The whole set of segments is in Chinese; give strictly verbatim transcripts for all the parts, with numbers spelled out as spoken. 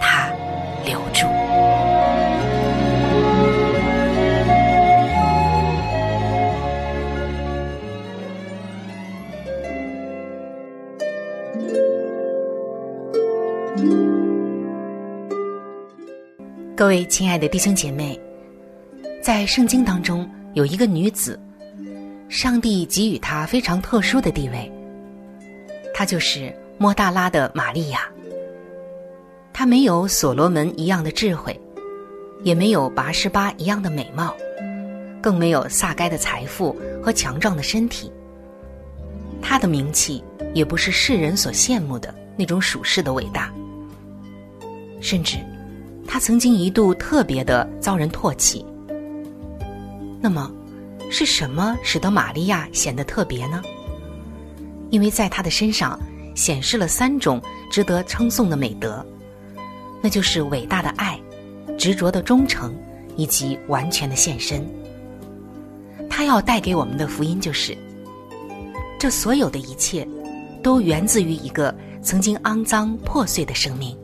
它留住。各位亲爱的弟兄姐妹，在圣经当中有一个女子，上帝给予她非常特殊的地位，她就是抹大拉的玛利亚。她没有所罗门一样的智慧，也没有拔示巴一样的美貌，更没有撒该的财富和强壮的身体。她的名气也不是世人所羡慕的那种属世的伟大，甚至她曾经一度特别的遭人唾弃。那么，是什么使得玛利亚显得特别呢？因为在她的身上显示了三种值得称颂的美德，那就是伟大的爱、执着的忠诚以及完全的献身。她要带给我们的福音就是，这所有的一切都源自于一个曾经肮脏破碎的生命。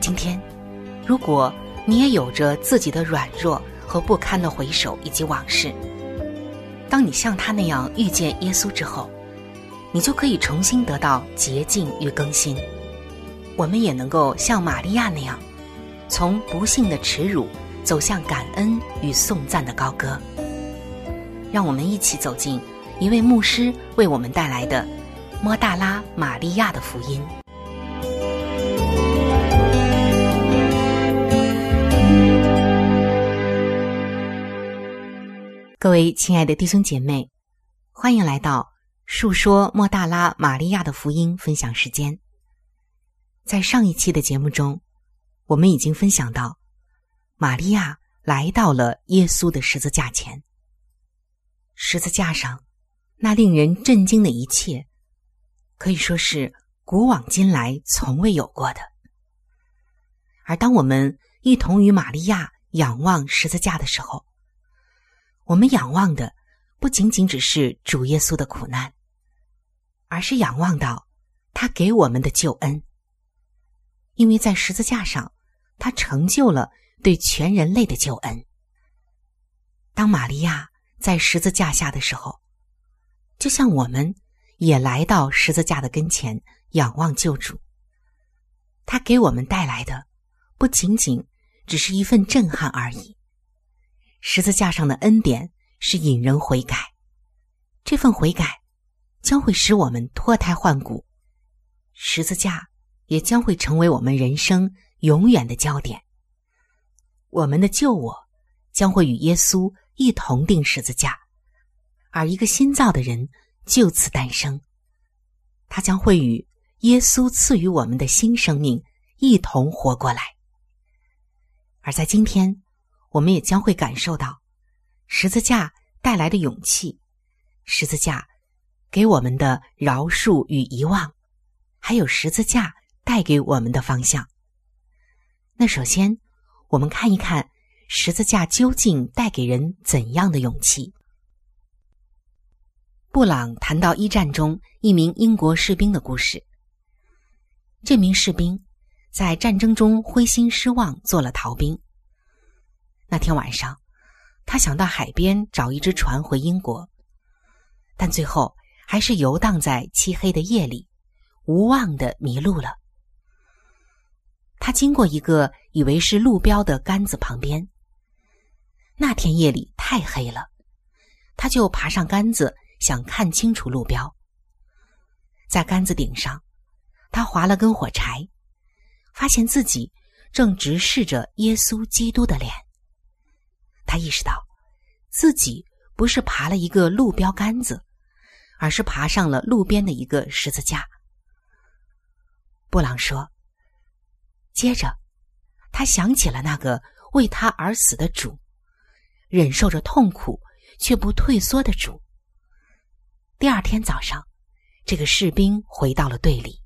今天，如果你也有着自己的软弱和不堪的回首以及往事，当你像他那样遇见耶稣之后，你就可以重新得到洁净与更新。我们也能够像玛利亚那样，从不幸的耻辱走向感恩与颂赞的高歌。让我们一起走进一位牧师为我们带来的抹大拉玛利亚的福音。各位亲爱的弟兄姐妹，欢迎来到述说抹大拉玛利亚的福音分享时间。在上一期的节目中，我们已经分享到玛利亚来到了耶稣的十字架前，十字架上那令人震惊的一切可以说是古往今来从未有过的。而当我们一同与玛利亚仰望十字架的时候，我们仰望的不仅仅只是主耶稣的苦难，而是仰望到他给我们的救恩。因为在十字架上，他成就了对全人类的救恩。当玛利亚在十字架下的时候，就像我们也来到十字架的跟前仰望救主，他给我们带来的不仅仅只是一份震撼而已。十字架上的恩典是引人悔改，这份悔改将会使我们脱胎换骨，十字架也将会成为我们人生永远的焦点。我们的旧我将会与耶稣一同钉十字架，而一个新造的人就此诞生，他将会与耶稣赐予我们的新生命一同活过来。而在今天，我们也将会感受到十字架带来的勇气，十字架给我们的饶恕与遗忘，还有十字架带给我们的方向。那首先，我们看一看十字架究竟带给人怎样的勇气。布朗谈到一战中一名英国士兵的故事，这名士兵在战争中灰心失望，做了逃兵。那天晚上，他想到海边找一只船回英国，但最后还是游荡在漆黑的夜里，无望地迷路了。他经过一个以为是路标的杆子旁边，那天夜里太黑了，他就爬上杆子，想看清楚路标。在杆子顶上，他划了根火柴，发现自己正直视着耶稣基督的脸。他意识到，自己不是爬了一个路标杆子，而是爬上了路边的一个十字架。布朗说，接着他想起了那个为他而死的主，忍受着痛苦却不退缩的主。第二天早上，这个士兵回到了队里。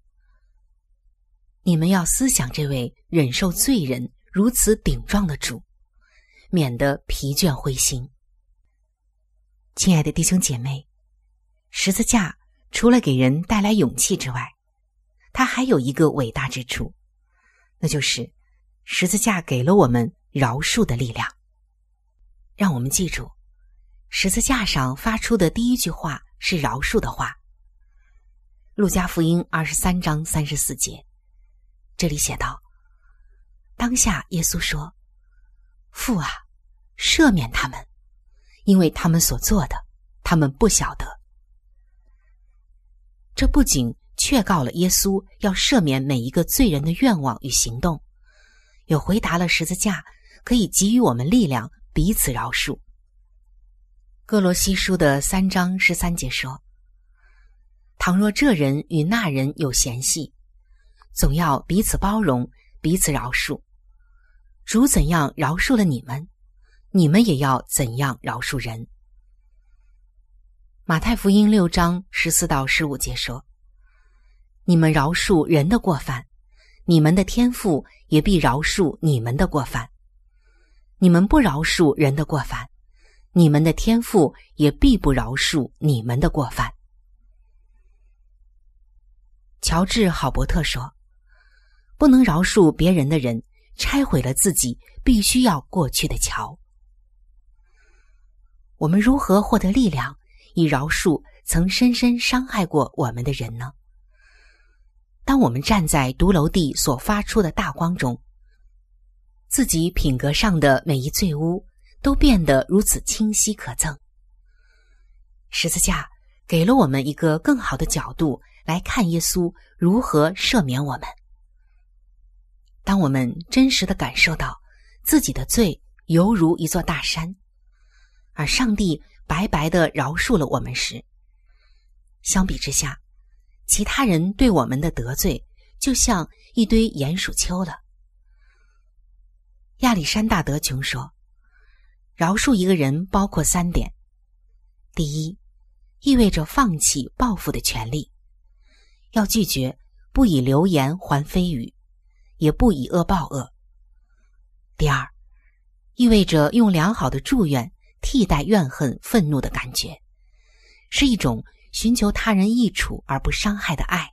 你们要思想这位忍受罪人如此顶撞的主，免得疲倦灰心。亲爱的弟兄姐妹，十字架除了给人带来勇气之外，它还有一个伟大之处，那就是十字架给了我们饶恕的力量。让我们记住，十字架上发出的第一句话是饶恕的话。路加福音二十三章三十四节，这里写道，当下耶稣说，父啊，赦免他们，因为他们所做的，他们不晓得。这不仅确告了耶稣要赦免每一个罪人的愿望与行动，也回答了十字架可以给予我们力量彼此饶恕。哥罗西书的三章十三节说，倘若这人与那人有嫌隙，总要彼此包容，彼此饶恕。主怎样饶恕了你们，你们也要怎样饶恕人。马太福音六章十四到十五节说，你们饶恕人的过犯，你们的天父也必饶恕你们的过犯。你们不饶恕人的过犯，你们的天父也必不饶恕你们的过犯。乔治·郝伯特说，不能饶恕别人的人，拆毁了自己必须要过去的桥。我们如何获得力量以饶恕曾深深伤害过我们的人呢？当我们站在独楼地所发出的大光中，自己品格上的每一罪污都变得如此清晰可憎。十字架给了我们一个更好的角度来看耶稣如何赦免我们。当我们真实地感受到自己的罪犹如一座大山，而上帝白白地饶恕了我们时，相比之下，其他人对我们的得罪就像一堆鼹鼠丘了。亚历山大德琼说，饶恕一个人包括三点。第一，意味着放弃报复的权利，要拒绝不以流言还蜚语，也不以恶报恶。第二，意味着用良好的祝愿替代怨恨愤怒的感觉，是一种寻求他人益处而不伤害的爱。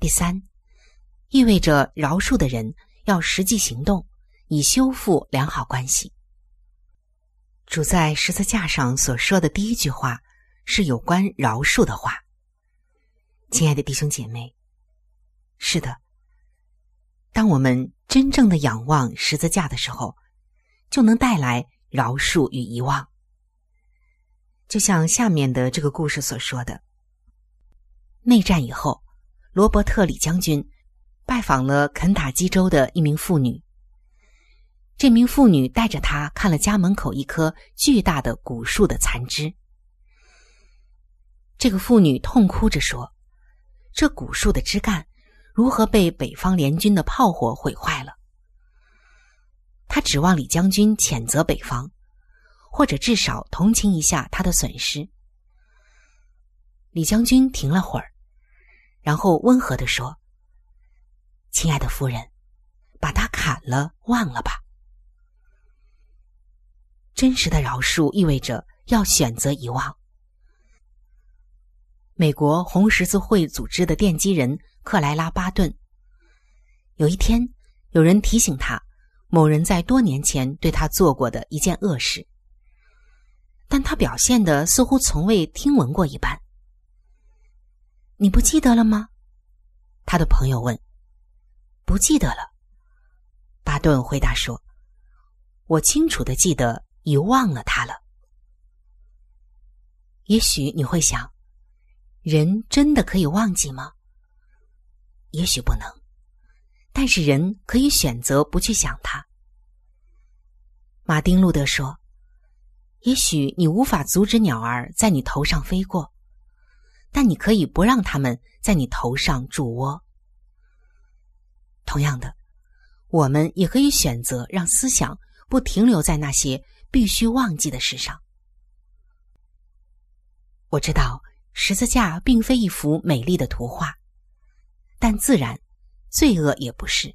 第三，意味着饶恕的人要实际行动，以修复良好关系。主在十字架上所说的第一句话是有关饶恕的话。亲爱的弟兄姐妹，是的，当我们真正的仰望十字架的时候，就能带来饶恕与遗忘。就像下面的这个故事所说的，内战以后，罗伯特·李将军拜访了肯塔基州的一名妇女，这名妇女带着她看了家门口一棵巨大的古树的残枝。这个妇女痛哭着说，这古树的枝干如何被北方联军的炮火毁坏了。她指望李将军谴责北方，或者至少同情一下她的损失。李将军停了会儿，然后温和地说，亲爱的夫人，把他砍了忘了吧。真实的饶恕意味着要选择遗忘。美国红十字会组织的奠基人克莱拉·巴顿。有一天，有人提醒他，某人在多年前对他做过的一件恶事，但他表现得似乎从未听闻过一般。你不记得了吗？他的朋友问。不记得了，巴顿回答说，我清楚地记得已忘了他了。也许你会想，人真的可以忘记吗？也许不能，但是人可以选择不去想它。马丁·路德说，也许你无法阻止鸟儿在你头上飞过，但你可以不让它们在你头上筑窝。同样的，我们也可以选择让思想不停留在那些必须忘记的事上。我知道十字架并非一幅美丽的图画，但自然罪恶也不是。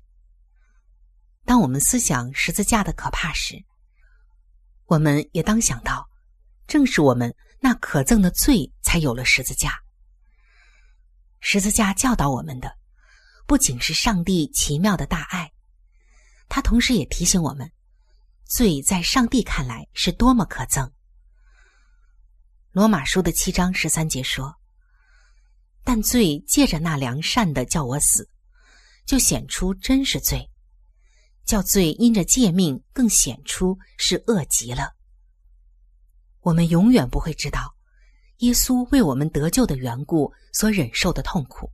当我们思想十字架的可怕时，我们也当想到，正是我们那可憎的罪才有了十字架。十字架教导我们的不仅是上帝奇妙的大爱，它同时也提醒我们，罪在上帝看来是多么可憎。罗马书的七章十三节说，但罪借着那良善的叫我死，就显出真是罪，叫罪因着诫命更显出是恶极了。我们永远不会知道耶稣为我们得救的缘故所忍受的痛苦，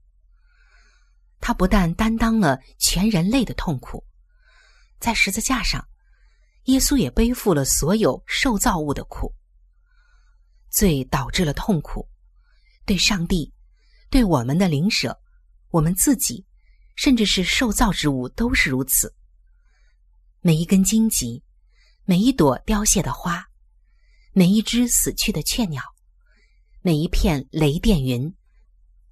他不但担当了全人类的痛苦，在十字架上耶稣也背负了所有受造物的苦。罪导致了痛苦，对上帝，对我们的邻舍，我们自己，甚至是受造之物都是如此。每一根荆棘，每一朵凋谢的花，每一只死去的雀鸟，每一片雷电云，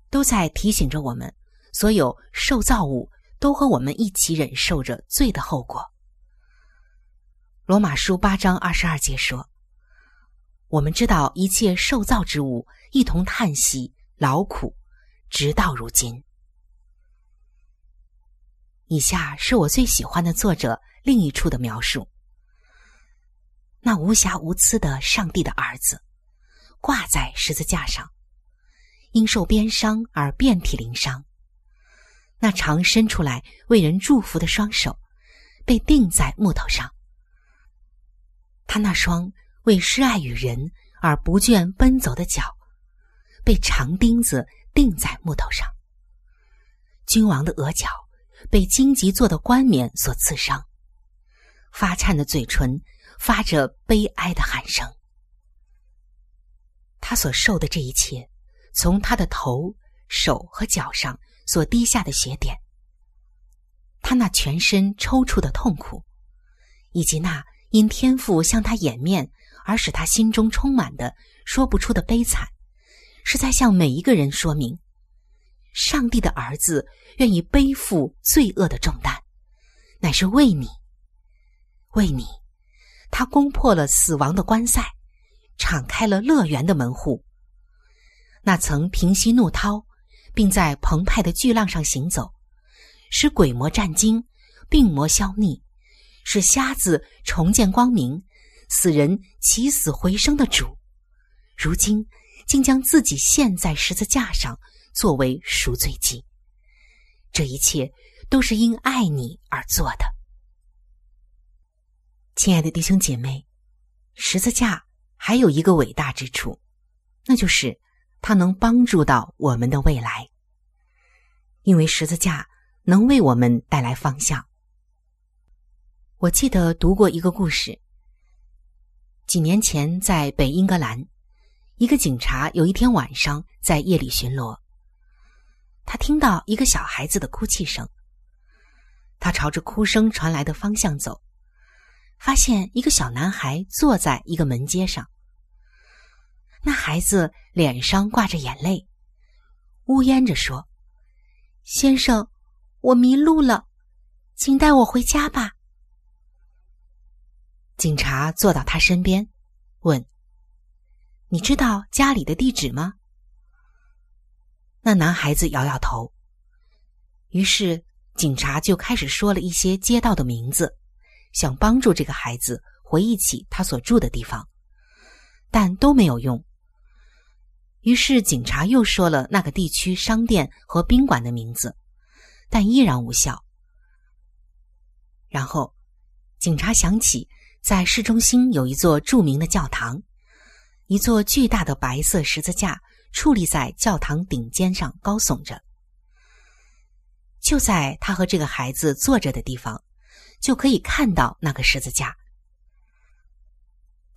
都在提醒着我们，所有受造物都和我们一起忍受着罪的后果。罗马书八章二十二节说，我们知道一切受造之物一同叹息劳苦，直到如今。以下是我最喜欢的作者另一处的描述。那无瑕无疵的上帝的儿子挂在十字架上，因受鞭伤而遍体鳞伤，那常伸出来为人祝福的双手被钉在木头上，他那双为施爱与人而不倦奔走的脚被长钉子钉在木头上，君王的额角被荆棘做的冠冕所刺伤，发颤的嘴唇发着悲哀的喊声。他所受的这一切，从他的头、手和脚上所滴下的血点，他那全身抽搐的痛苦，以及那因天父向他掩面而使他心中充满的说不出的悲惨，是在向每一个人说明，上帝的儿子愿意背负罪恶的重担，乃是为你，为你，他攻破了死亡的关塞，敞开了乐园的门户。那曾平息怒涛，并在澎湃的巨浪上行走，使鬼魔战惊，病魔消匿，使瞎子重见光明，死人起死回生的主，如今竟将自己献在十字架上作为赎罪祭，这一切都是因爱你而做的。亲爱的弟兄姐妹，十字架还有一个伟大之处，那就是它能帮助到我们的未来，因为十字架能为我们带来方向。我记得读过一个故事，几年前在北英格兰，一个警察有一天晚上在夜里巡逻，他听到一个小孩子的哭泣声，他朝着哭声传来的方向走，发现一个小男孩坐在一个门阶上，那孩子脸上挂着眼泪，呜咽着说，先生，我迷路了，请带我回家吧。警察坐到他身边问，你知道家里的地址吗？那男孩子摇摇头。于是警察就开始说了一些街道的名字，想帮助这个孩子回忆起他所住的地方，但都没有用。于是警察又说了那个地区商店和宾馆的名字，但依然无效。然后警察想起在市中心有一座著名的教堂，一座巨大的白色十字架矗立在教堂顶尖上高耸着。就在他和这个孩子坐着的地方，就可以看到那个十字架。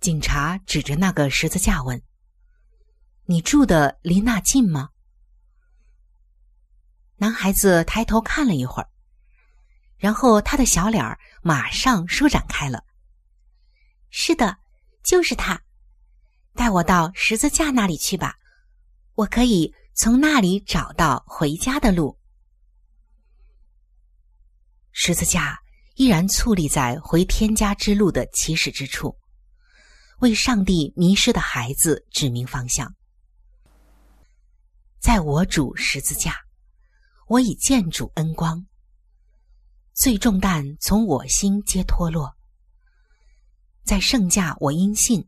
警察指着那个十字架问，你住的离那近吗？男孩子抬头看了一会儿，然后他的小脸马上舒展开了。是的，就是他。带我到十字架那里去吧，我可以从那里找到回家的路。十字架依然矗立在回天家之路的起始之处，为上帝迷失的孩子指明方向。在我主十字架，我已见主恩光，罪重担从我心皆脱落。在圣驾我因信，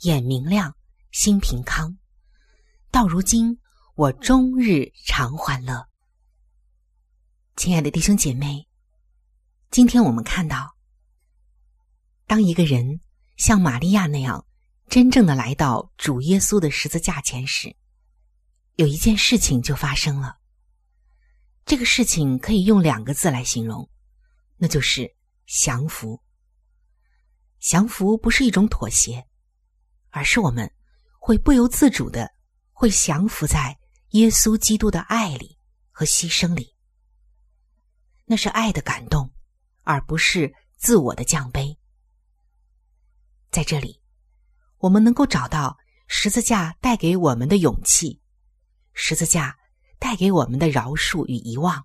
眼明亮，心平康，到如今我终日常欢乐。亲爱的弟兄姐妹，今天我们看到，当一个人像玛利亚那样真正的来到主耶稣的十字架前时，有一件事情就发生了。这个事情可以用两个字来形容，那就是降服。降服不是一种妥协，而是我们会不由自主的会降服在耶稣基督的爱里和牺牲里。那是爱的感动，而不是自我的降卑。在这里，我们能够找到十字架带给我们的勇气，十字架带给我们的饶恕与遗忘，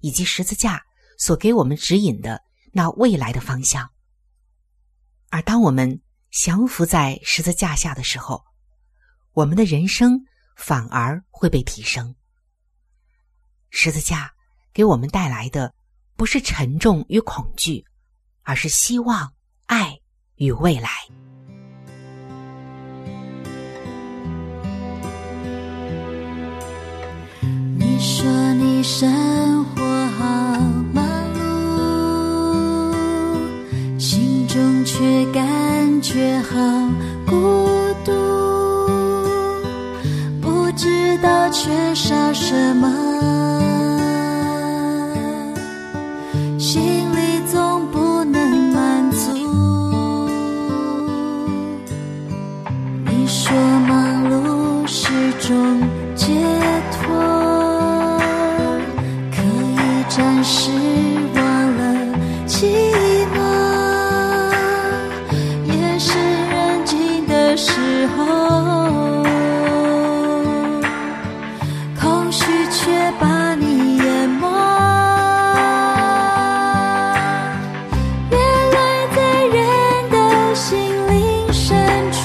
以及十字架所给我们指引的那未来的方向。而当我们降服在十字架下的时候，我们的人生反而会被提升。十字架给我们带来的不是沉重与恐惧，而是希望、爱与未来。你说你生活好忙碌，心中却感觉好孤独，不知道缺少什么，心里总不能满足。你说忙碌是种解脱，暂时忘了寂寞，夜深人静的时候，空虚却把你淹没。原来在人的心灵深处，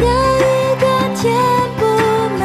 有一个填不满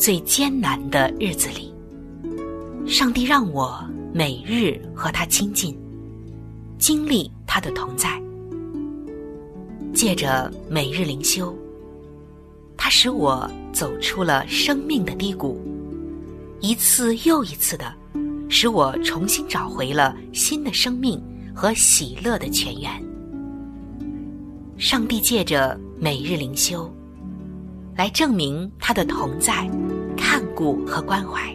最艰难的日子里，上帝让我每日和他亲近，经历他的同在。借着每日灵修，他使我走出了生命的低谷，一次又一次的使我重新找回了新的生命和喜乐的泉源。上帝借着每日灵修来证明他的同在、看顾和关怀，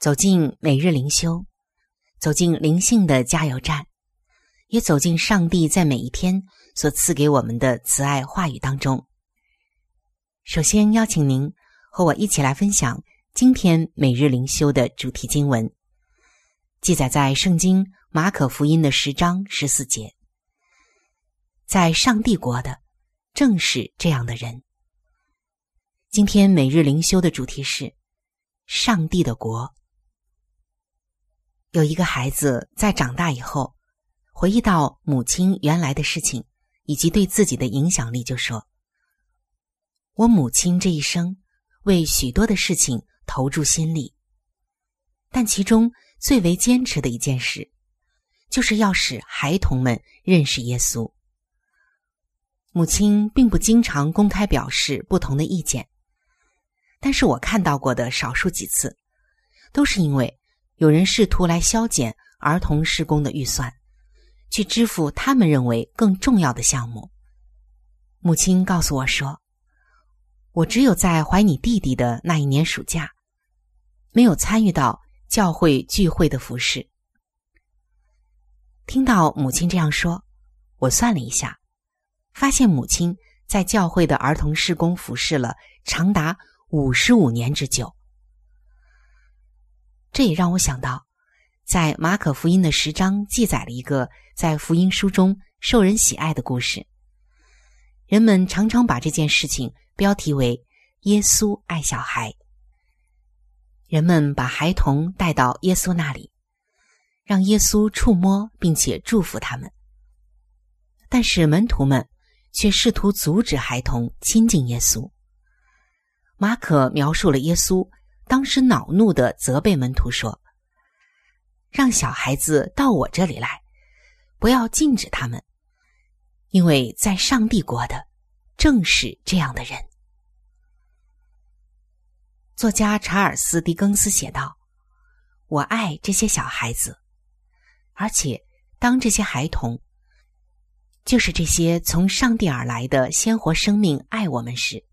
走进每日灵修，走进灵性的加油站，也走进上帝在每一天所赐给我们的慈爱话语当中。首先邀请您和我一起来分享今天每日灵修的主题经文，记载在圣经马可福音的十章十四节。在上帝国的正是这样的人。今天每日灵修的主题是上帝的国。有一个孩子在长大以后回忆到母亲原来的事情以及对自己的影响力，就说：我母亲这一生为许多的事情投注心力，但其中最为坚持的一件事就是要使孩童们认识耶稣。母亲并不经常公开表示不同的意见，但是我看到过的少数几次都是因为有人试图来削减儿童事工的预算，去支付他们认为更重要的项目。母亲告诉我说，我只有在怀你弟弟的那一年暑假，没有参与到教会聚会的服事。听到母亲这样说，我算了一下，发现母亲在教会的儿童事工服事了长达五十五年之久。这也让我想到在马可福音的十章记载了一个在福音书中受人喜爱的故事，人们常常把这件事情标题为耶稣爱小孩。人们把孩童带到耶稣那里，让耶稣触摸并且祝福他们，但是门徒们却试图阻止孩童亲近耶稣。马可描述了耶稣当时恼怒地责备门徒说，让小孩子到我这里来，不要禁止他们，因为在上帝国的正是这样的人。作家查尔斯·狄更斯写道，我爱这些小孩子，而且当这些孩童，就是这些从上帝而来的鲜活生命爱我们时，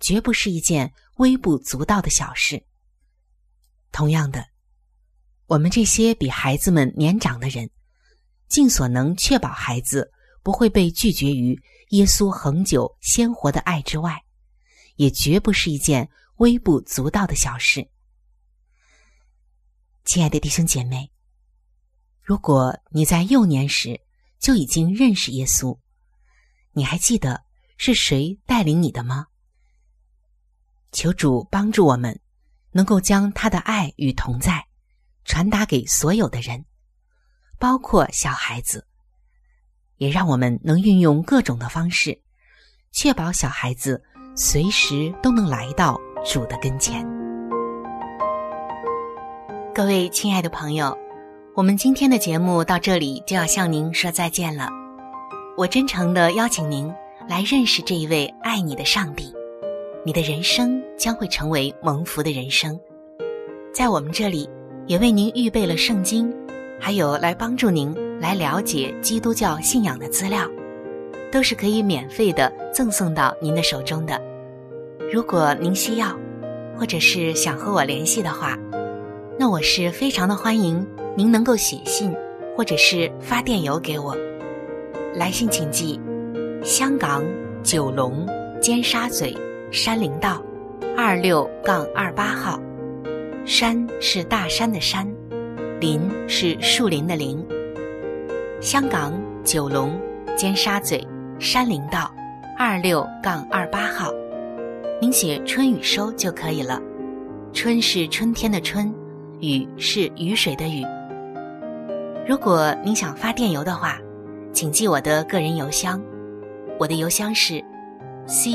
绝不是一件微不足道的小事。同样的，我们这些比孩子们年长的人，尽所能确保孩子不会被拒绝于耶稣恒久鲜活的爱之外，也绝不是一件微不足道的小事。亲爱的弟兄姐妹，如果你在幼年时就已经认识耶稣，你还记得是谁带领你的吗？求主帮助我们能够将他的爱与同在传达给所有的人，包括小孩子，也让我们能运用各种的方式，确保小孩子随时都能来到主的跟前。各位亲爱的朋友，我们今天的节目到这里就要向您说再见了。我真诚地邀请您来认识这一位爱你的上帝，你的人生将会成为蒙福的人生。在我们这里也为您预备了圣经，还有来帮助您来了解基督教信仰的资料，都是可以免费的赠送到您的手中的。如果您需要，或者是想和我联系的话，那我是非常的欢迎您能够写信或者是发电邮给我。来信请寄香港九龙尖沙咀山林道二六杠二八号。山是大山的山，林是树林的林。香港、九龙、尖沙咀山林道 二六杠二八号，您写春雨收就可以了。春是春天的春，雨是雨水的雨。如果您想发电邮的话，请记我的个人邮箱，我的邮箱是 c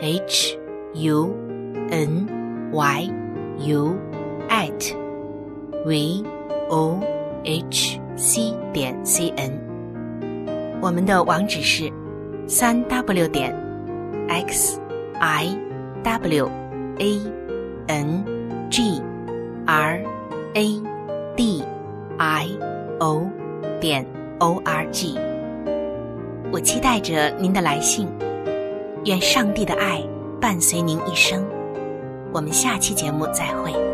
h u n y u at v o h c 点 c n， 我们的网址是 三 w 点 x i w a n g r a d i o 点 o r g。 我期待着您的来信，愿上帝的爱伴随您一生。我们下期节目再会。